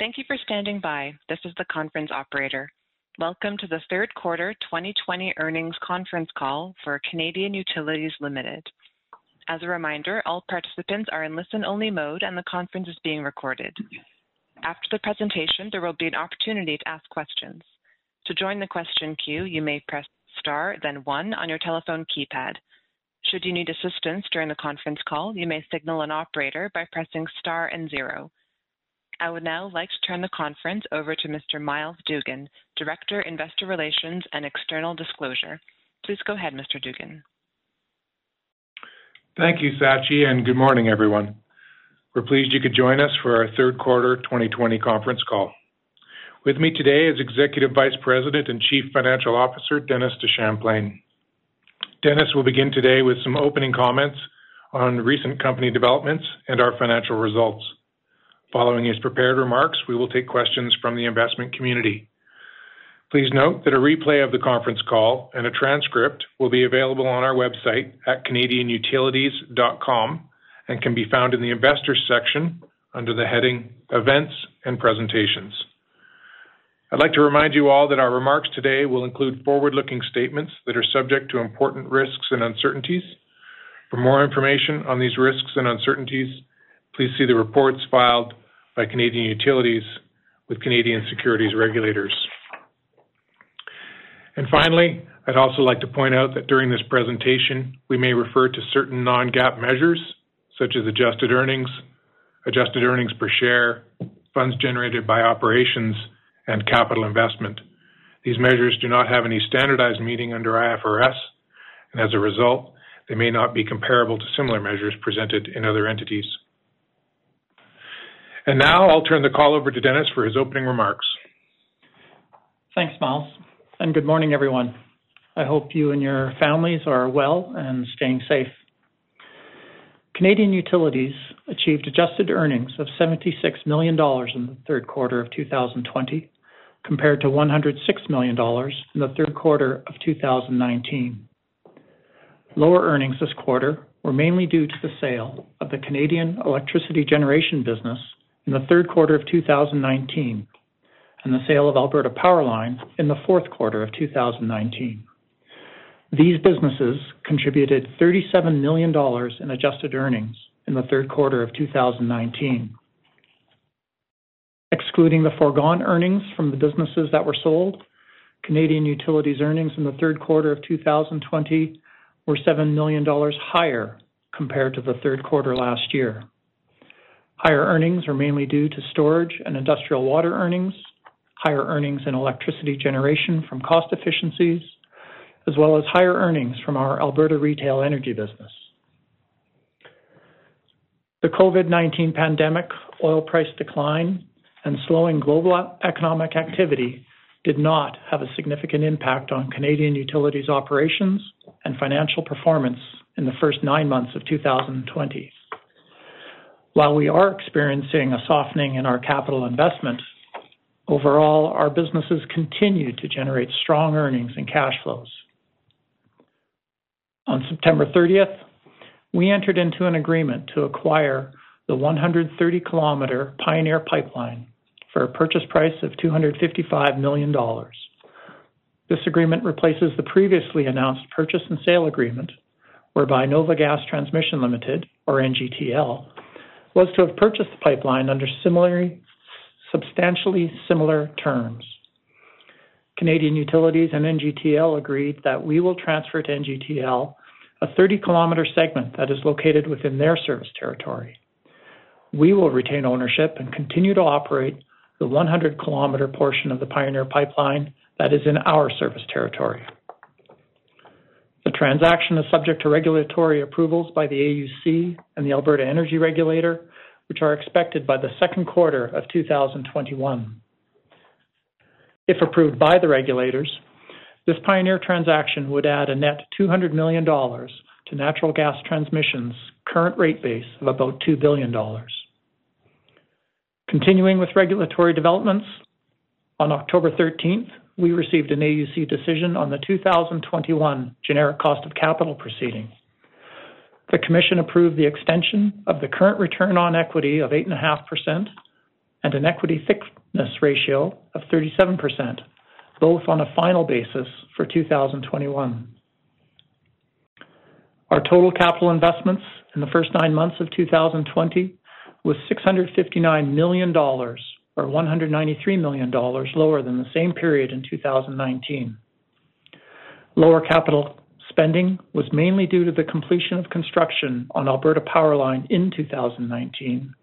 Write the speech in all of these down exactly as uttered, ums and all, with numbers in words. Thank you for standing by. This is the conference operator. Welcome to the third quarter twenty twenty earnings conference call for Canadian Utilities Limited. As a reminder, all participants are in listen-only mode and the conference is being recorded. After the presentation, there will be an opportunity to ask questions. To join the question queue, you may press star, then one on your telephone keypad. Should you need assistance during the conference call, you may signal an operator by pressing star and zero. I would now like to turn the conference over to Mister Miles Dugan, Director, Investor Relations and External Disclosure. Please go ahead, Mister Dugan. Thank you, Sachi, and good morning, everyone. We're pleased you could join us for our third quarter twenty twenty conference call. With me today is Executive Vice President and Chief Financial Officer, Dennis De Champlain. Dennis will begin today with some opening comments on recent company developments and our financial results. Following his prepared remarks, we will take questions from the investment community. Please note that a replay of the conference call and a transcript will be available on our website at canadian utilities dot com and can be found in the Investors section under the heading Events and Presentations. I'd like to remind you all that our remarks today will include forward-looking statements that are subject to important risks and uncertainties. For more information on these risks and uncertainties, please see the reports filed by Canadian Utilities with Canadian Securities Regulators. And finally, I'd also like to point out that during this presentation, we may refer to certain non-GAAP measures, such as adjusted earnings, adjusted earnings per share, funds generated by operations, and capital investment. These measures do not have any standardized meaning under I F R S, and as a result, they may not be comparable to similar measures presented in other entities. And now I'll turn the call over to Dennis for his opening remarks. Thanks, Miles, and good morning, everyone. I hope you and your families are well and staying safe. Canadian Utilities achieved adjusted earnings of seventy-six million dollars in the third quarter of two thousand twenty, compared to one hundred six million dollars in the third quarter of two thousand nineteen. Lower earnings this quarter were mainly due to the sale of the Canadian electricity generation business in the third quarter of two thousand nineteen, and the sale of Alberta Powerline in the fourth quarter of two thousand nineteen. These businesses contributed thirty-seven million dollars in adjusted earnings in the third quarter of two thousand nineteen. Excluding the foregone earnings from the businesses that were sold, Canadian Utilities earnings in the third quarter of two thousand twenty were seven million dollars higher compared to the third quarter last year. Higher earnings are mainly due to storage and industrial water earnings, higher earnings in electricity generation from cost efficiencies, as well as higher earnings from our Alberta retail energy business. The COVID nineteen pandemic, oil price decline, and slowing global economic activity did not have a significant impact on Canadian Utilities operations and financial performance in the first nine months of two thousand twenty. While we are experiencing a softening in our capital investment, overall, our businesses continue to generate strong earnings and cash flows. On September thirtieth, we entered into an agreement to acquire the one hundred thirty kilometer Pioneer Pipeline for a purchase price of two hundred fifty-five million dollars. This agreement replaces the previously announced purchase and sale agreement, whereby Nova Gas Transmission Limited, or N G T L, was to have purchased the pipeline under similarly, substantially similar terms. Canadian Utilities and N G T L agreed that we will transfer to N G T L a thirty kilometer segment that is located within their service territory. We will retain ownership and continue to operate the one hundred kilometer portion of the Pioneer Pipeline that is in our service territory. The transaction is subject to regulatory approvals by the A U C and the Alberta Energy Regulator, which are expected by the second quarter of two thousand twenty-one. if approved by the regulators, this Pioneer transaction would add a net two hundred million dollars to natural gas transmission's current rate base of about two billion dollars. Continuing with regulatory developments, on October thirteenth, we received an A U C decision on the two thousand twenty-one Generic Cost of Capital proceeding. The Commission approved the extension of the current return on equity of eight point five percent and an equity thickness ratio of thirty-seven percent, both on a final basis for two thousand twenty-one. Our total capital investments in the first nine months of two thousand twenty was six hundred fifty-nine million dollars, or one hundred ninety-three million dollars lower than the same period in two thousand nineteen. Lower capital spending was mainly due to the completion of construction on Alberta Powerline in two thousand nineteen,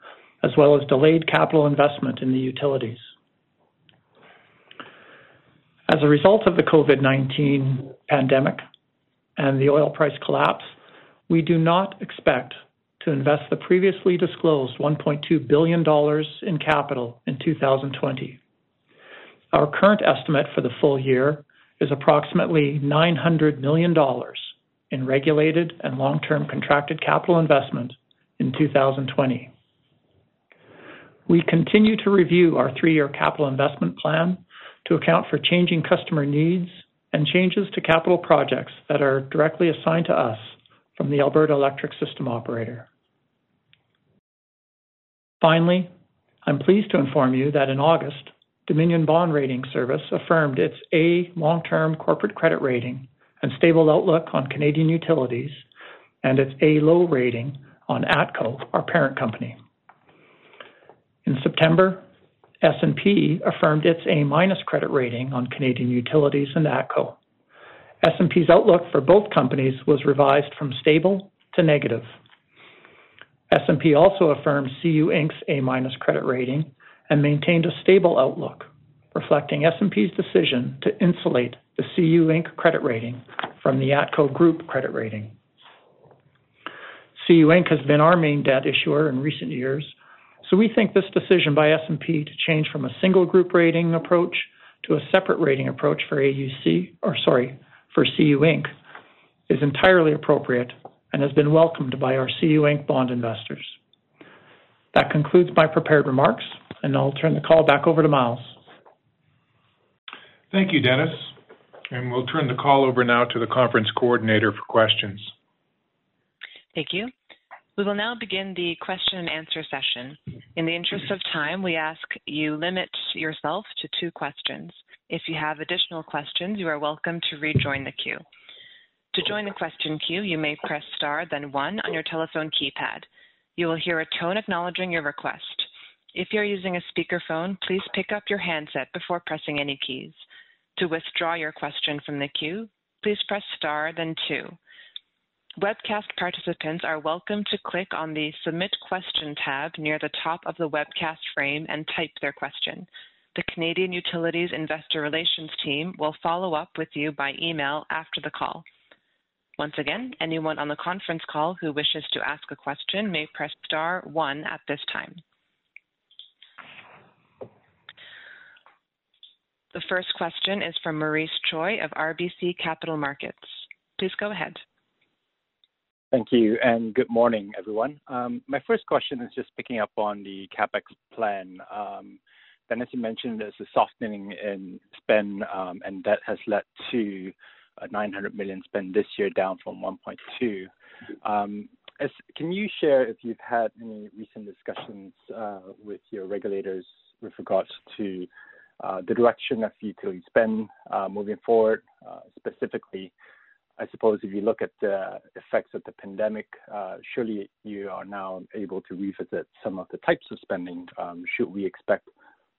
as well as delayed capital investment in the utilities. As a result of the COVID nineteen pandemic and the oil price collapse, we do not expect to invest the previously disclosed one point two billion dollars in capital in two thousand twenty. Our current estimate for the full year is approximately nine hundred million dollars in regulated and long-term contracted capital investment in two thousand twenty. We continue to review our three-year capital investment plan to account for changing customer needs and changes to capital projects that are directly assigned to us from the Alberta Electric System Operator. Finally, I'm pleased to inform you that in August, Dominion Bond Rating Service affirmed its A long-term corporate credit rating and stable outlook on Canadian Utilities and its A low rating on ATCO, our parent company. In September, S and P affirmed its A minus credit rating on Canadian Utilities and ATCO. S and P's outlook for both companies was revised from stable to negative. S and P also affirmed C U Incorporated's A minus credit rating and maintained a stable outlook, reflecting S and P's decision to insulate the C U Incorporated credit rating from the ATCO Group credit rating. C U Incorporated has been our main debt issuer in recent years, so we think this decision by S and P to change from a single group rating approach to a separate rating approach for A U C, or sorry, for C U Incorporated, is entirely appropriate and has been welcomed by our C U Incorporated bond investors. That concludes my prepared remarks, and I'll turn the call back over to Miles. Thank you, Dennis. And we'll turn the call over now to the conference coordinator for questions. Thank you. We will now begin the question and answer session. In the interest of time, we ask you limit yourself to two questions. If you have additional questions, you are welcome to rejoin the queue. To join the question queue, you may press star, then one on your telephone keypad. You will hear a tone acknowledging your request. If you're using a speakerphone, please pick up your handset before pressing any keys. To withdraw your question from the queue, please press star, then two. Webcast participants are welcome to click on the Submit Question tab near the top of the webcast frame and type their question. The Canadian Utilities Investor Relations team will follow up with you by email after the call. Once again, anyone on the conference call who wishes to ask a question may press star one at this time. The first question is from Maurice Choi of R B C Capital Markets. Please go ahead. Thank you, and good morning, everyone. Um, my first question is just picking up on the CapEx plan. Um, Dennis, you mentioned there's a softening in spend, um, and that has led to a nine hundred million dollars spend this year, down from one point two. Um, as, can you share if you've had any recent discussions uh, with your regulators with regards to uh, the direction of utility spend uh, moving forward, uh, specifically? I suppose if you look at the effects of the pandemic, uh, surely you are now able to revisit some of the types of spending. Um, should we expect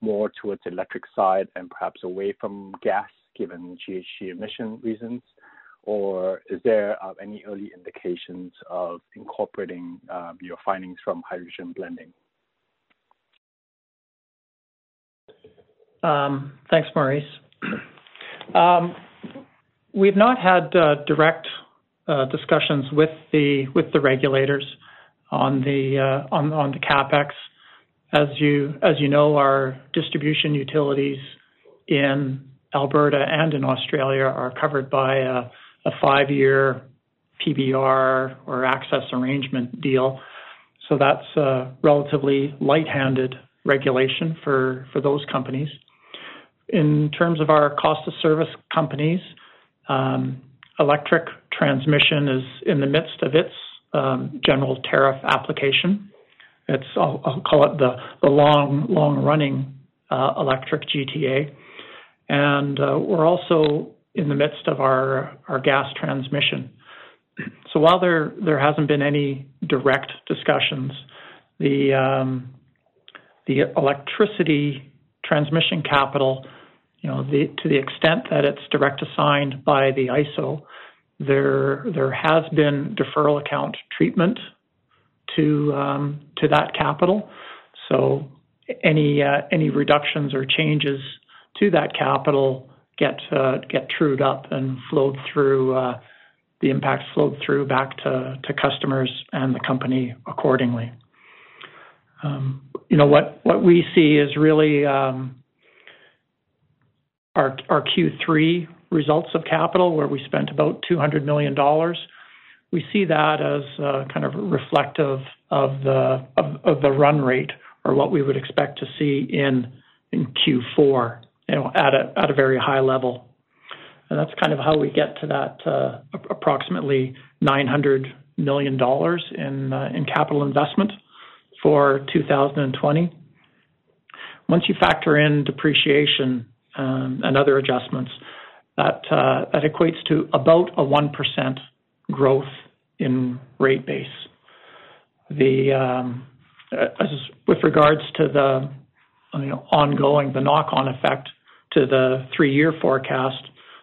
more towards the electric side and perhaps away from gas, given G H G emission reasons? Or is there uh, any early indications of incorporating uh, your findings from hydrogen blending? Um, thanks, Maurice. um, We've not had uh, direct uh, discussions with the with the regulators on the uh, on on the CapEx. As you as you know, our distribution utilities in Alberta and in Australia are covered by a, a five-year P B R or access arrangement deal. So that's a relatively light-handed regulation for, for those companies. In terms of our cost of service companies, um, electric transmission is in the midst of its um, general tariff application. It's, I'll, I'll call it the, the long, long-running uh, electric G T A. And uh, we're also in the midst of our, our gas transmission. So while there, there hasn't been any direct discussions, the, um, the electricity transmission capital, you know, the, to the extent that it's direct assigned by the I S O, there, there has been deferral account treatment to, um, to that capital. So any, uh, any reductions or changes to that capital get uh, get trued up and flowed through, uh, the impacts flowed through back to, to customers and the company accordingly. Um, you know, what, what we see is really um, our, our Q three results of capital, where we spent about two hundred million dollars. We see that as uh, kind of reflective of the, of, of the run rate, or what we would expect to see in, in Q four. You know, at a at a very high level, and that's kind of how we get to that uh, approximately nine hundred million dollars in uh, in capital investment for two thousand twenty. Once you factor in depreciation um, and other adjustments, that uh, that equates to about a one percent growth in rate base. The um, as with regards to the you know, ongoing the knock-on effect to the three-year forecast.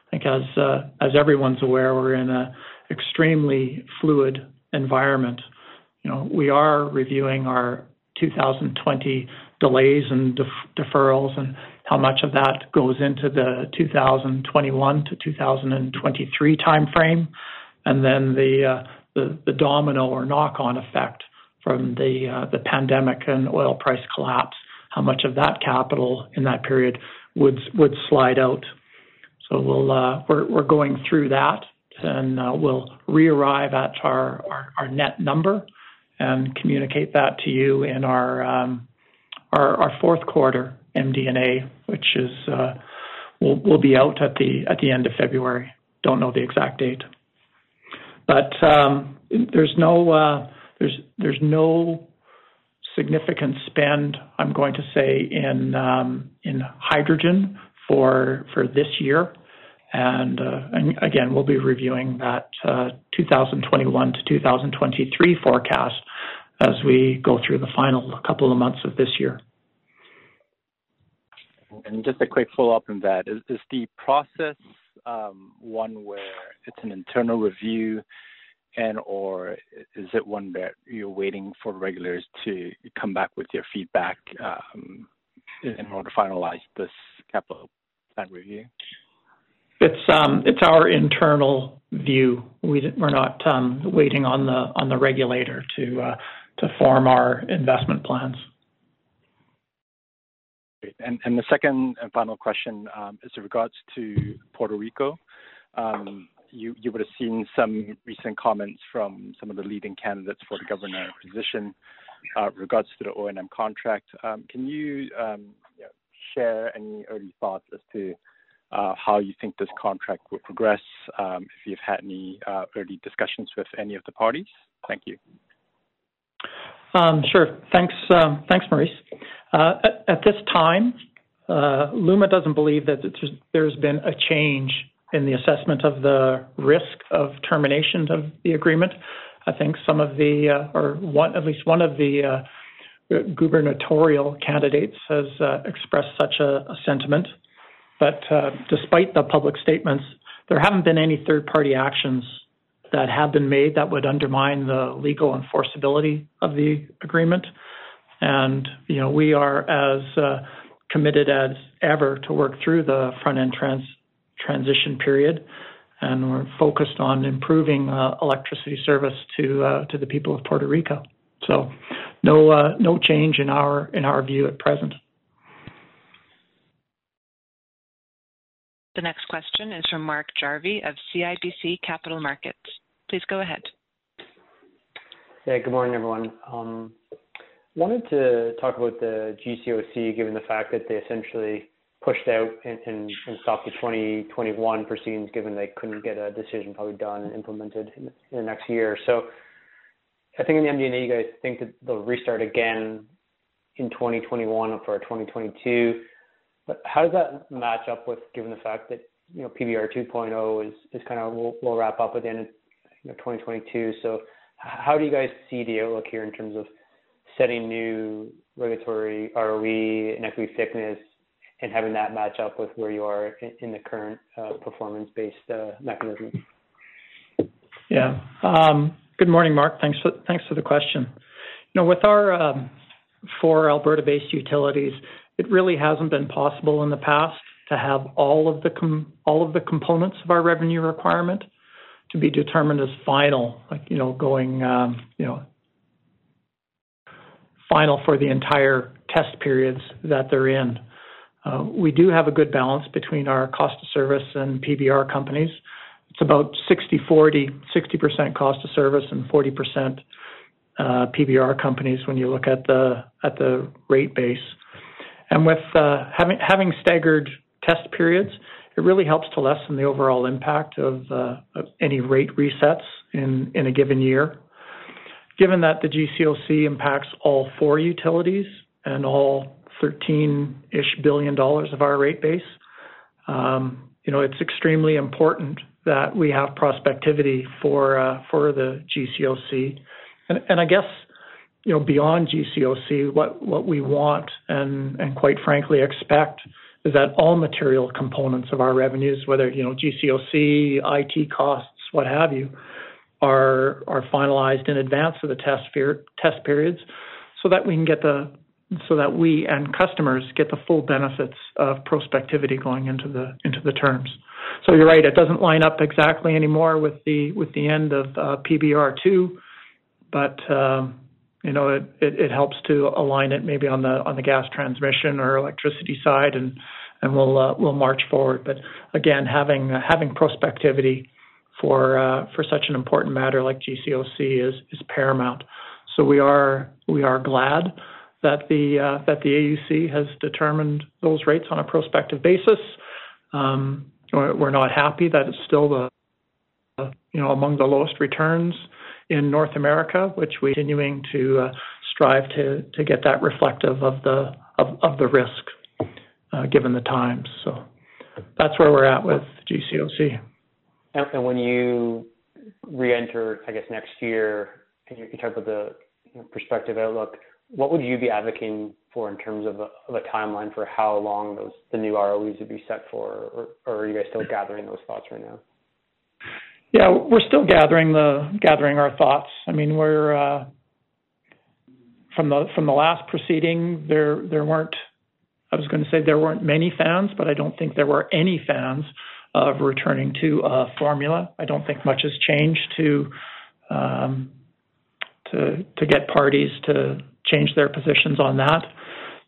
I think, as uh, as everyone's aware, we're in an extremely fluid environment. You know, we are reviewing our two thousand twenty delays and def deferrals, and how much of that goes into the two thousand twenty-one to two thousand twenty-three timeframe, and then the uh, the, the domino or knock-on effect from the uh, the pandemic and oil price collapse. How much of that capital in that period would would slide out? So we'll uh, we're we're going through that, and uh, we'll re-arrive at our, our our net number, and communicate that to you in our um, our, our fourth quarter M D and A, which is uh, will will be out at the at the end of February. Don't know the exact date, but um, there's no uh, there's there's no. significant spend, I'm going to say, in um, in hydrogen for for this year, and, uh, and again, we'll be reviewing that uh, two thousand twenty-one to two thousand twenty-three forecast as we go through the final couple of months of this year. And just a quick follow-up on that: is, is the process um, one where it's an internal review? And or is it one that you're waiting for regulators to come back with their feedback um, in order to finalize this capital plan review? It's um, it's our internal view. We we're not um, waiting on the on the regulator to uh, to form our investment plans. Great. And and the second and final question um, is in regards to Puerto Rico. Um, You, you would have seen some recent comments from some of the leading candidates for the governor position uh, regards to the O and M contract. Um, can you, um, you know, share any early thoughts as to uh, how you think this contract will progress, um, if you've had any uh, early discussions with any of the parties? Thank you. Um, sure. Thanks, um, thanks, Maurice. Uh, at, at this time, uh, LUMA doesn't believe that it's, there's been a change in the assessment of the risk of termination of the agreement. I think some of the, uh, or one, at least one of the uh, gubernatorial candidates has uh, expressed such a, a sentiment. But uh, despite the public statements, there haven't been any third-party actions that have been made that would undermine the legal enforceability of the agreement. And, you know, we are as uh, committed as ever to work through the front-end trans. transition period, and we're focused on improving uh, electricity service to uh, to the people of Puerto Rico. So, no uh, no change in our in our view at present. The next question is from Mark Jarvi of C I B C Capital Markets. Please go ahead. Yeah, good morning, everyone. Um, wanted to talk about the G C O C, given the fact that they essentially pushed out and, and, and stopped the twenty twenty-one proceedings, given they couldn't get a decision probably done and implemented in, in the next year. So I think in the M D and A, you guys think that they'll restart again in twenty twenty-one for twenty twenty-two. But how does that match up with, given the fact that, you know, P B R two point oh is, is kind of, will we'll wrap up at the end of, you know, twenty twenty-two. So how do you guys see the outlook here in terms of setting new regulatory R O E and equity thickness and having that match up with where you are in, in the current uh, performance-based uh, mechanism? Yeah. Um, good morning, Mark. Thanks for, thanks for the question. You know, with our um, four Alberta-based utilities, it really hasn't been possible in the past to have all of the com- all of the components of our revenue requirement to be determined as final, like, you know, going, um, you know, final for the entire test periods that they're in. Uh, we do have a good balance between our cost of service and P B R companies. It's about sixty forty, sixty percent cost of service and forty percent uh, P B R companies when you look at the at the rate base. And with uh, having, having staggered test periods, it really helps to lessen the overall impact of, uh, of any rate resets in, in a given year. Given that the G C O C impacts all four utilities and all thirteen-ish billion dollars of our rate base, um, you know, it's extremely important that we have prospectivity for uh, for the G C O C. And, and I guess, you know, beyond G C O C, what, what we want and, and quite frankly expect is that all material components of our revenues, whether, you know, G C O C, I T costs, what have you, are are finalized in advance of the test fear, test periods, so that we can get the so that we and customers get the full benefits of prospectivity going into the into the terms. So you're right, it doesn't line up exactly anymore with the with the end of uh, P B R two, but um, you know, it, it, it helps to align it maybe on the on the gas transmission or electricity side, and and we'll uh, we'll march forward. But again, having uh, having prospectivity for uh, for such an important matter like G C O C is is paramount. So we are we are glad that the uh, that the A U C has determined those rates on a prospective basis. Um, we're not happy that it's still the uh, you know among the lowest returns in North America, which we're continuing to uh, strive to to get that reflective of the of, of the risk, uh, given the times. So that's where we're at with G C O C. And, and when you re-enter, I guess, next year, and you talk about the, you know, prospective outlook, what would you be advocating for in terms of a, of a timeline for how long those the new R O Es would be set for, or, or are you guys still gathering those thoughts right now? Yeah, we're still gathering the gathering our thoughts. I mean, we're uh, from the from the last proceeding. There there weren't. I was going to say there weren't many fans, but I don't think there were any fans of returning to a formula. I don't think much has changed to um, to to get parties to change their positions on that.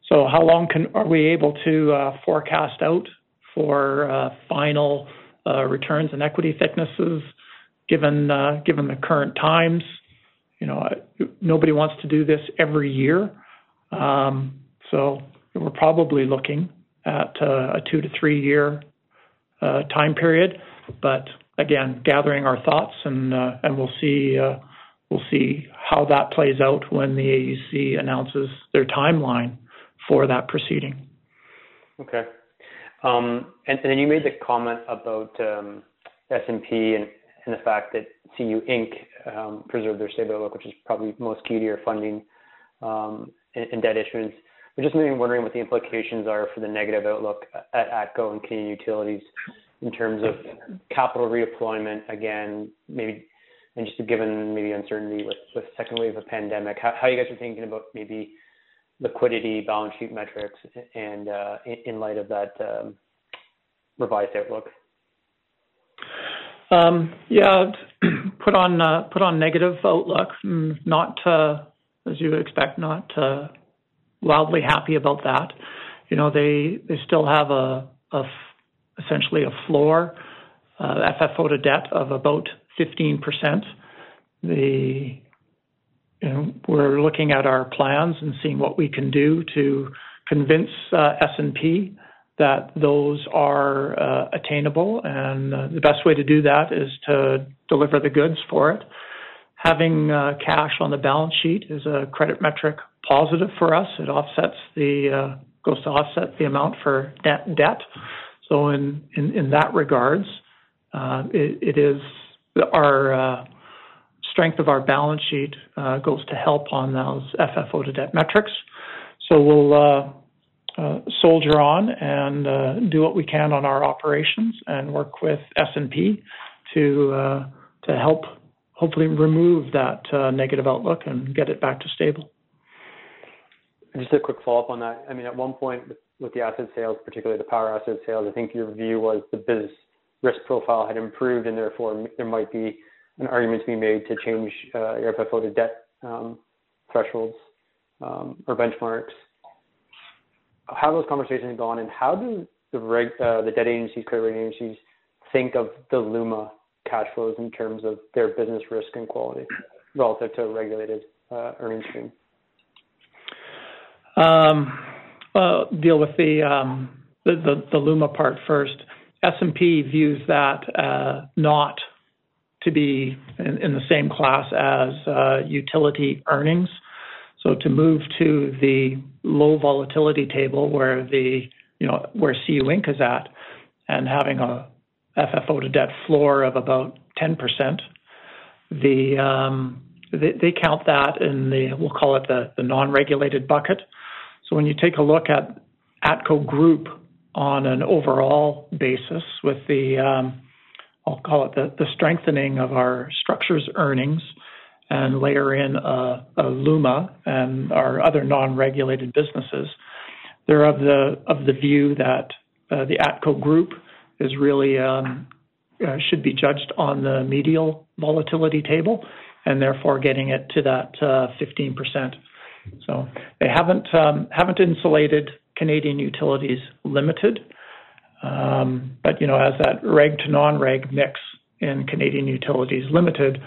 So, how long can are we able to uh, forecast out for uh, final Uh, returns and equity thicknesses, given uh, given the current times? You know, nobody wants to do this every year. Um, so we're probably looking at uh, a two to three year uh, time period. But again, gathering our thoughts, and uh, and we'll see uh, we'll see how that plays out when the A U C announces their timeline for that proceeding. Okay. Um, and, and then you made the comment about um, S and P and, and the fact that C U Incorporated um, preserved their stable outlook, which is probably most key to your funding um, and, and debt issuance. But just maybe wondering what the implications are for the negative outlook at ATCO and Canadian Utilities in terms of capital redeployment, again, maybe, and just given maybe uncertainty with the second wave of the pandemic, how, how you guys are thinking about maybe liquidity, balance sheet metrics, and uh, in light of that um, revised outlook? Um, yeah, put on uh, put on negative outlook. Not uh, as you would expect. Not uh, wildly happy about that. You know, they they still have a a, essentially a floor uh, F F O to debt of about fifteen percent. The you know, we're looking at our plans and seeing what we can do to convince uh, S and P that those are uh, attainable, and uh, the best way to do that is to deliver the goods for it. Having uh, cash on the balance sheet is a credit metric positive for us. It offsets the uh, goes to offset the amount for net debt. So in in, in that regards, uh, it, it is our uh, strength of our balance sheet uh, goes to help on those F F O to debt metrics. So we'll uh, uh, soldier on and uh, do what we can on our operations and work with S and P to uh, to help hopefully remove that uh, negative outlook and get it back to stable. Just a quick follow-up on that. I mean, at one point with, with the asset sales, particularly the power asset sales, I think your view was the business risk profile had improved, and therefore there might be an argument to be made to change uh, your F F O to debt um, thresholds um, or benchmarks. How have those conversations have gone, and how do the, reg, uh, the debt agencies, credit rating agencies, think of the LUMA cash flows in terms of their business risk and quality relative to a regulated uh, earnings stream? Um, well, deal with the, um, the, the, the LUMA part first. S and P views that uh, not to be in, in the same class as uh, utility earnings. So to move to the low volatility table where the, you know, where C U Incorporated is at, and having a F F O to debt floor of about ten percent. The um, they, they count that in the, we'll call it the, the non-regulated bucket. So when you take a look at ATCO Group on an overall basis, with the um, I'll call it the, the strengthening of our structures earnings, and layer in a, a LUMA and our other non-regulated businesses, they're of the of the view that uh, the ATCO Group is really um, uh, should be judged on the medial volatility table, and therefore getting it to that uh, fifteen percent. So they haven't um, haven't insulated Canadian Utilities Limited, um, but you know, as that reg to non-reg mix in Canadian Utilities Limited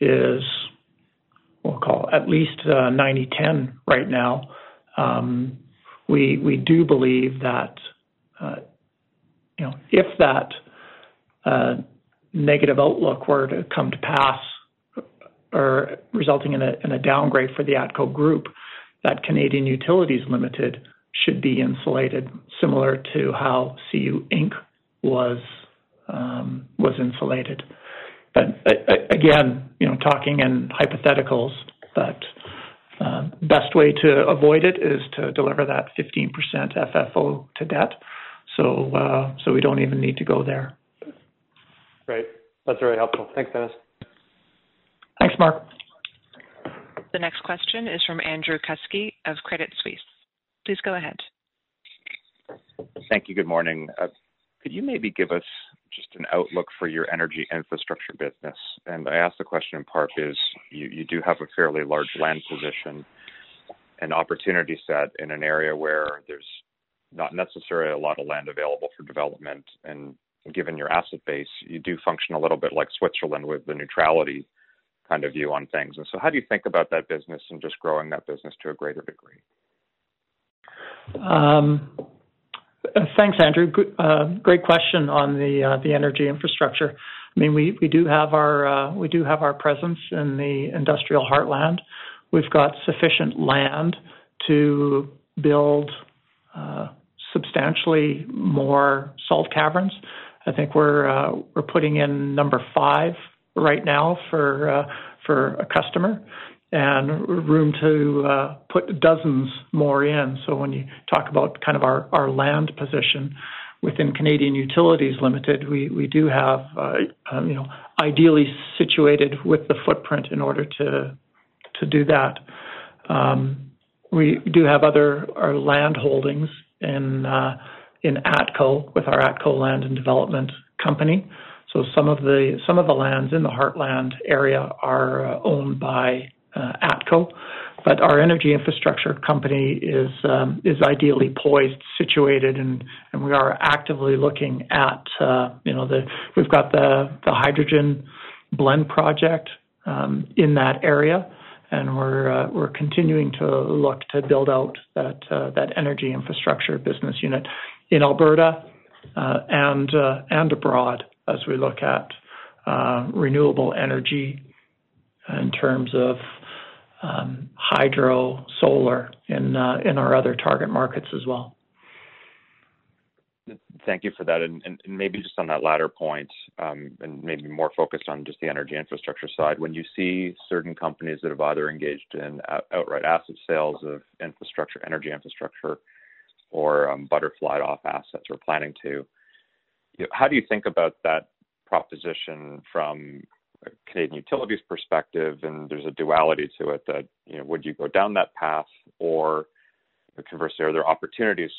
is, we'll call at least uh, ninety ten right now. Um, we we do believe that. Uh, You know, if that uh, negative outlook were to come to pass, or resulting in a, in a downgrade for the ATCO Group, that Canadian Utilities Limited should be insulated, similar to how C U Incorporated was um, was insulated. But uh, again, you know, talking in hypotheticals, but uh, best way to avoid it is to deliver that fifteen percent F F O to debt. So, uh, so we don't even need to go there. Great. That's very helpful. Thanks, Dennis. Thanks, Mark. The next question is from Andrew Kuski of Credit Suisse. Please go ahead. Thank you. Good morning. Uh, could you maybe give us just an outlook for your energy infrastructure business? And I ask the question in part because you, you do have a fairly large land position and opportunity set in an area where there's not necessarily a lot of land available for development, and given your asset base, you do function a little bit like Switzerland with the neutrality kind of view on things. And so how do you think about that business and just growing that business to a greater degree? Um, thanks, Andrew. Good, uh, great question on the uh, the energy infrastructure. I mean, we, we do have our uh, we do have our presence in the industrial heartland. We've got sufficient land to build Uh, substantially more salt caverns. I think we're uh, we're putting in number five right now for uh, for a customer, and room to uh, put dozens more in. So when you talk about kind of our, our land position within Canadian Utilities Limited, we we do have uh, um, you know ideally situated with the footprint in order to to do that. Um, We do have other our land holdings in uh, in ATCO with our ATCO Land and Development Company. So some of the some of the lands in the Heartland area are uh, owned by uh, ATCO, but our energy infrastructure company is um, is ideally poised, situated, and and we are actively looking at, uh, you know, the we've got the, the hydrogen blend project um, in that area, and we're uh, we're continuing to look to build out that uh, that energy infrastructure business unit in Alberta uh, and uh, and abroad as we look at uh, renewable energy in terms of um, hydro, solar in uh, in our other target markets as well. Thank you for that. And, and maybe just on that latter point, um, and maybe more focused on just the energy infrastructure side, when you see certain companies that have either engaged in outright asset sales of infrastructure, energy infrastructure, or um, butterflied off assets or planning to, you know, how do you think about that proposition from a Canadian Utilities perspective? And there's a duality to it that, you know, would you go down that path, or conversely, are there opportunities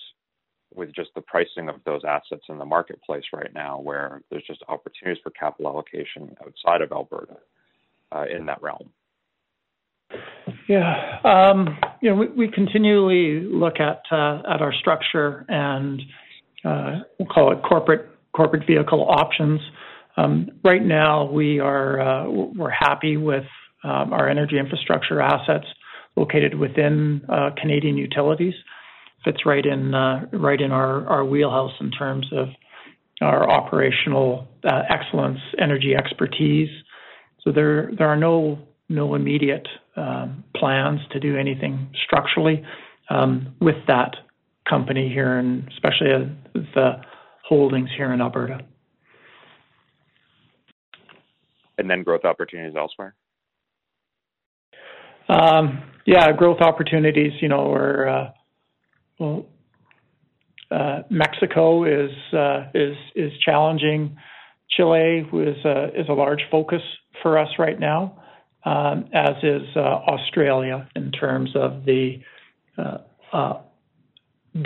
with just the pricing of those assets in the marketplace right now, where there's just opportunities for capital allocation outside of Alberta uh, in that realm? Yeah, um, you know, we, we continually look at uh, at our structure and uh, we'll call it corporate corporate vehicle options. Um, right now, we are uh, we're happy with um, our energy infrastructure assets located within uh, Canadian Utilities. Fits right in uh, right in our, our wheelhouse in terms of our operational uh, excellence, energy expertise. So there there are no no immediate um, plans to do anything structurally um, with that company here, and especially uh, the holdings here in Alberta. And then growth opportunities elsewhere. Um, yeah, growth opportunities. You know, or. Uh, Well, uh, Mexico is uh, is is challenging. Chile is a is a large focus for us right now, um, as is uh, Australia in terms of the uh, uh,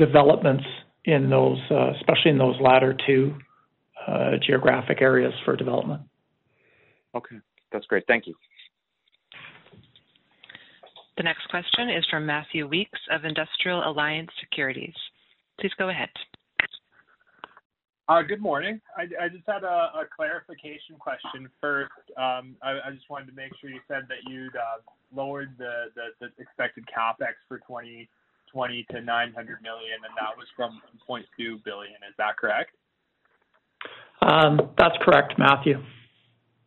developments in those, uh, especially in those latter two uh, geographic areas for development. Okay, that's great. Thank you. The next question is from Matthew Weeks of Industrial Alliance Securities. Please go ahead. Uh, good morning. I, I just had a, a clarification question first. Um, I, I just wanted to make sure you said that you'd uh, lowered the, the, the expected capex for twenty twenty to nine hundred million dollars, and that was from one point two billion dollars. Is that correct? Um, that's correct, Matthew.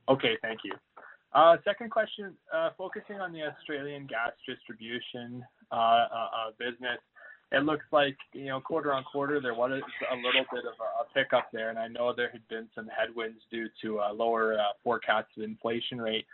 Okay, thank you. Uh, second question, uh, focusing on the Australian gas distribution uh, uh, uh, business, it looks like, you know, quarter on quarter, there was a little bit of a, a pickup there, and I know there had been some headwinds due to a lower uh, forecasted inflation rate.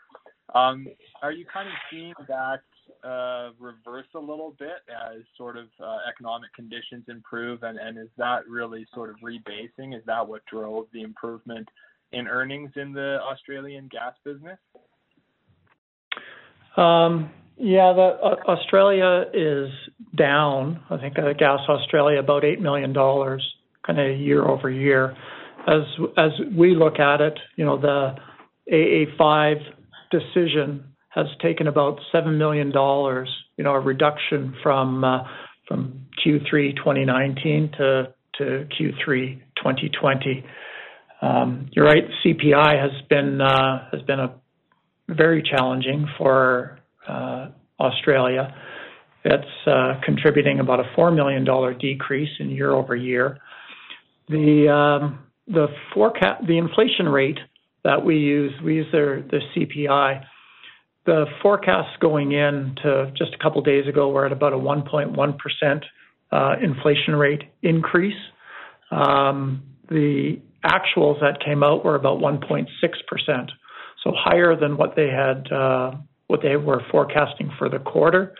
Um, are you kind of seeing that uh, reverse a little bit as sort of uh, economic conditions improve, and, and is that really sort of rebasing? Is that what drove the improvement in earnings in the Australian gas business? Um, yeah, the, uh, Australia is down. I think uh, Gas Australia about eight million dollars, kind of year over year. As as we look at it, you know, the A A five decision has taken about seven million dollars. You know, a reduction from uh, from Q three twenty nineteen to to Q three twenty twenty. Um, you're right. C P I has been uh, has been a very challenging for uh, Australia. It's uh, contributing about a four million dollar decrease in year over year. The um, the forecast, the inflation rate that we use, we use their the C P I. The forecasts going in to just a couple days ago were at about a one point one percent uh, inflation rate increase. Um, the actuals that came out were about one point six percent, so higher than what they had, uh, what they were forecasting for the quarter.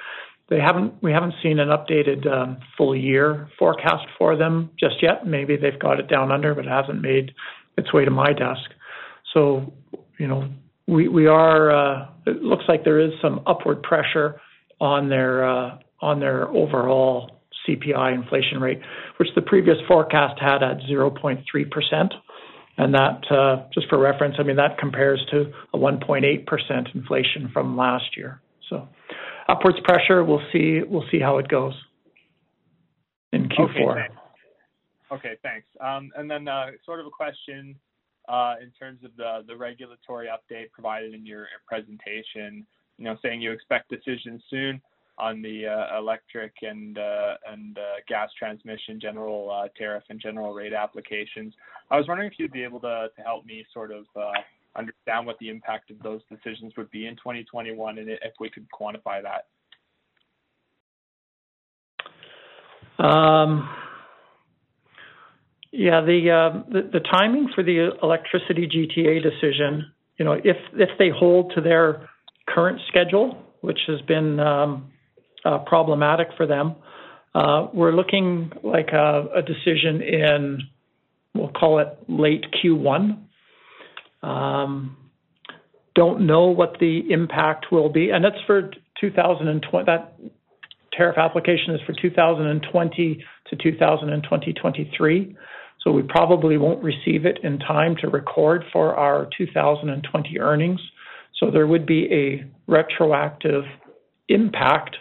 They haven't, we haven't seen an updated um, full year forecast for them just yet. Maybe they've got it down under, but it hasn't made its way to my desk. So, you know, we we are. Uh, it looks like there is some upward pressure on their uh, on their overall C P I inflation rate, which the previous forecast had at zero point three percent. And that, uh, just for reference, I mean, that compares to a one point eight percent inflation from last year. So upwards pressure, we'll see, we'll see how it goes in Q four. Okay, Okay, thanks. Um, and then uh, sort of a question uh, in terms of the, the regulatory update provided in your presentation, you know, saying you expect decisions soon on the uh, electric and uh, and uh, gas transmission general uh, tariff and general rate applications. I was wondering if you'd be able to, to help me sort of uh, understand what the impact of those decisions would be in twenty twenty-one and if we could quantify that. Um, yeah, the, uh, the the timing for the electricity G T A decision, you know, if if they hold to their current schedule, which has been um, uh, problematic for them, uh, we're looking like a, a decision in, we'll call it late Q one. Um, don't know what the impact will be, and that's for two thousand twenty. That tariff application is for two thousand twenty to two thousand twenty-three, so we probably won't receive it in time to record for our two thousand twenty earnings. So there would be a retroactive impact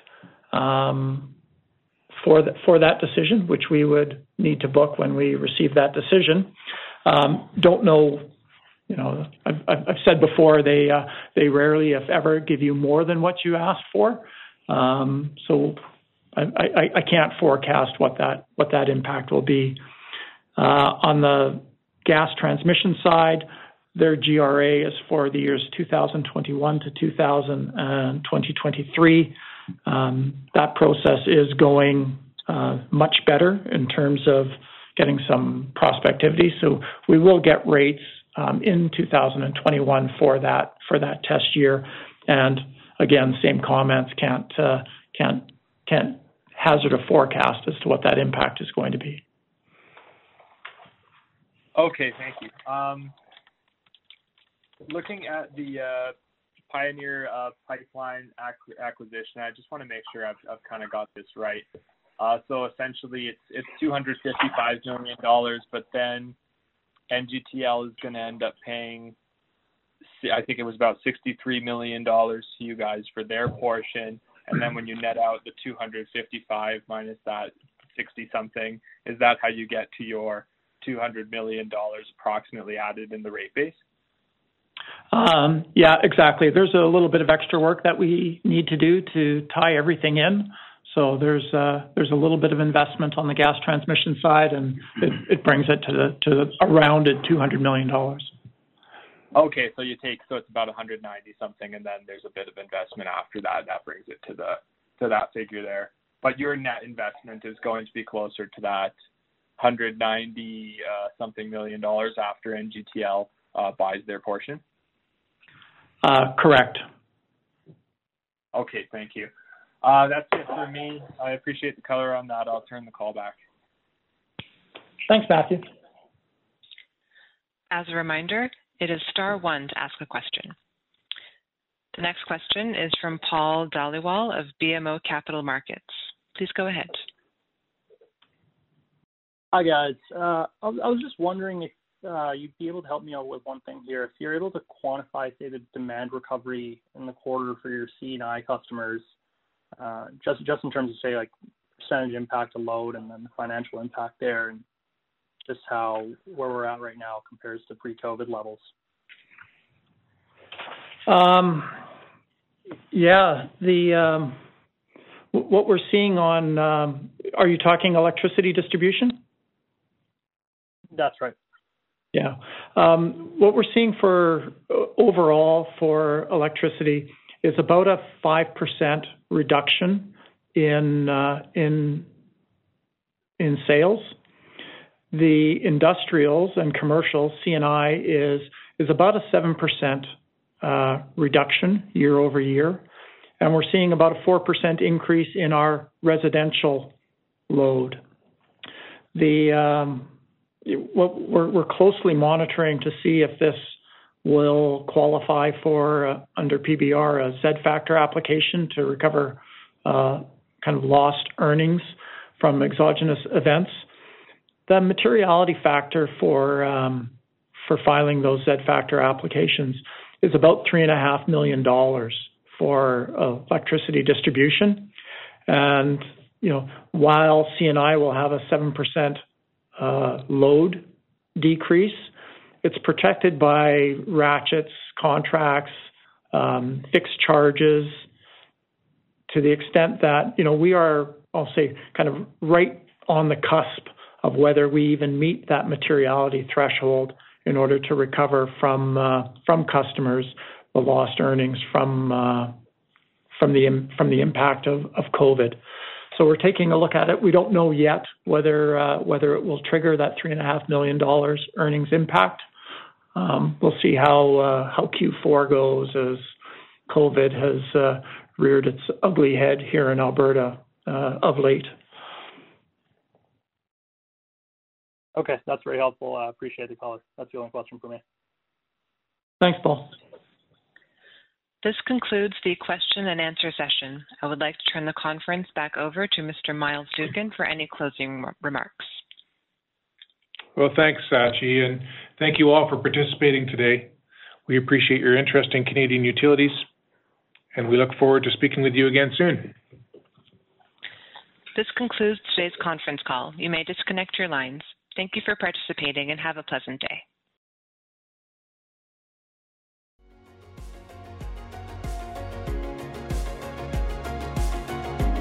um, for the, for that decision, which we would need to book when we receive that decision. Um, don't know. You know, I've, I've said before, they uh, they rarely, if ever, give you more than what you asked for. Um, so I, I, I can't forecast what that what that impact will be. Uh, on the gas transmission side, their G R A is for the years two thousand twenty-one to two thousand twenty-three. Um, that process is going uh, much better in terms of getting some prospectivity. So we will get rates um, in two thousand twenty-one for that for that test year. And again, same comments, can't uh, can't can't hazard a forecast as to what that impact is going to be. Okay, thank you. Um, Looking at the uh, Pioneer uh, Pipeline ac- acquisition, I just want to make sure I've, I've kind of got this right. Uh, so essentially, it's it's two hundred fifty-five million dollars, but then N G T L is going to end up paying, I think it was about sixty-three million dollars to you guys for their portion, and then when you net out the two hundred fifty-five minus that sixty something, is that how you get to your two hundred million dollars approximately added in the rate base? Um, yeah, exactly. There's a little bit of extra work that we need to do to tie everything in. So there's uh, there's a little bit of investment on the gas transmission side, and it, it brings it to the to the, a rounded two hundred million dollars. Okay, so you take so it's about one hundred ninety something, and then there's a bit of investment after that that brings it to the to that figure there. But your net investment is going to be closer to that one hundred ninety uh, something million dollars after N G T L uh, buys their portion. Uh, correct. Okay, thank you. Uh, that's it for me. I appreciate the color on that. I'll turn the call back. Thanks, Matthew. As a reminder, it is star one to ask a question. The next question is from Paul Daliwal of B M O Capital Markets. Please go ahead. Hi, guys. Uh, I was just wondering if Uh, you'd be able to help me out with one thing here. If you're able to quantify, say, the demand recovery in the quarter for your C and I customers, uh, just just in terms of, say, like percentage impact to load and then the financial impact there, and just how where we're at right now compares to pre-COVID levels. Um, yeah, the um, w- what we're seeing on, um, are you talking electricity distribution? That's right. Yeah. Um, what we're seeing for uh, overall for electricity is about a five percent reduction in uh, in in sales. The industrials and commercial C and I is is about a seven percent uh, reduction year over year, and we're seeing about a four percent increase in our residential load. The um, We're, we're closely monitoring to see if this will qualify for, uh, under P B R, a Z-factor application to recover uh, kind of lost earnings from exogenous events. The materiality factor for um, for filing those Z-factor applications is about three point five million dollars for uh, electricity distribution. And, you know, while C and I will have a seven percent uh, load decrease. It's protected by ratchets, contracts, um, fixed charges, to the extent that, you know, we are, I'll say, kind of right on the cusp of whether we even meet that materiality threshold in order to recover from uh, from customers the lost earnings from uh, from the from the impact of, of COVID. So we're taking a look at it. We don't know yet whether uh, whether it will trigger that three and a half million dollars earnings impact. Um, we'll see how uh, how Q four goes as COVID has uh, reared its ugly head here in Alberta uh, of late. Okay, that's very helpful. I uh, appreciate the call. That's the only question for me. Thanks, Paul. This concludes the question and answer session. I would like to turn the conference back over to Mister Miles Dugan for any closing remarks. Well, thanks, Sachi, and thank you all for participating today. We appreciate your interest in Canadian Utilities, and we look forward to speaking with you again soon. This concludes today's conference call. You may disconnect your lines. Thank you for participating and have a pleasant day.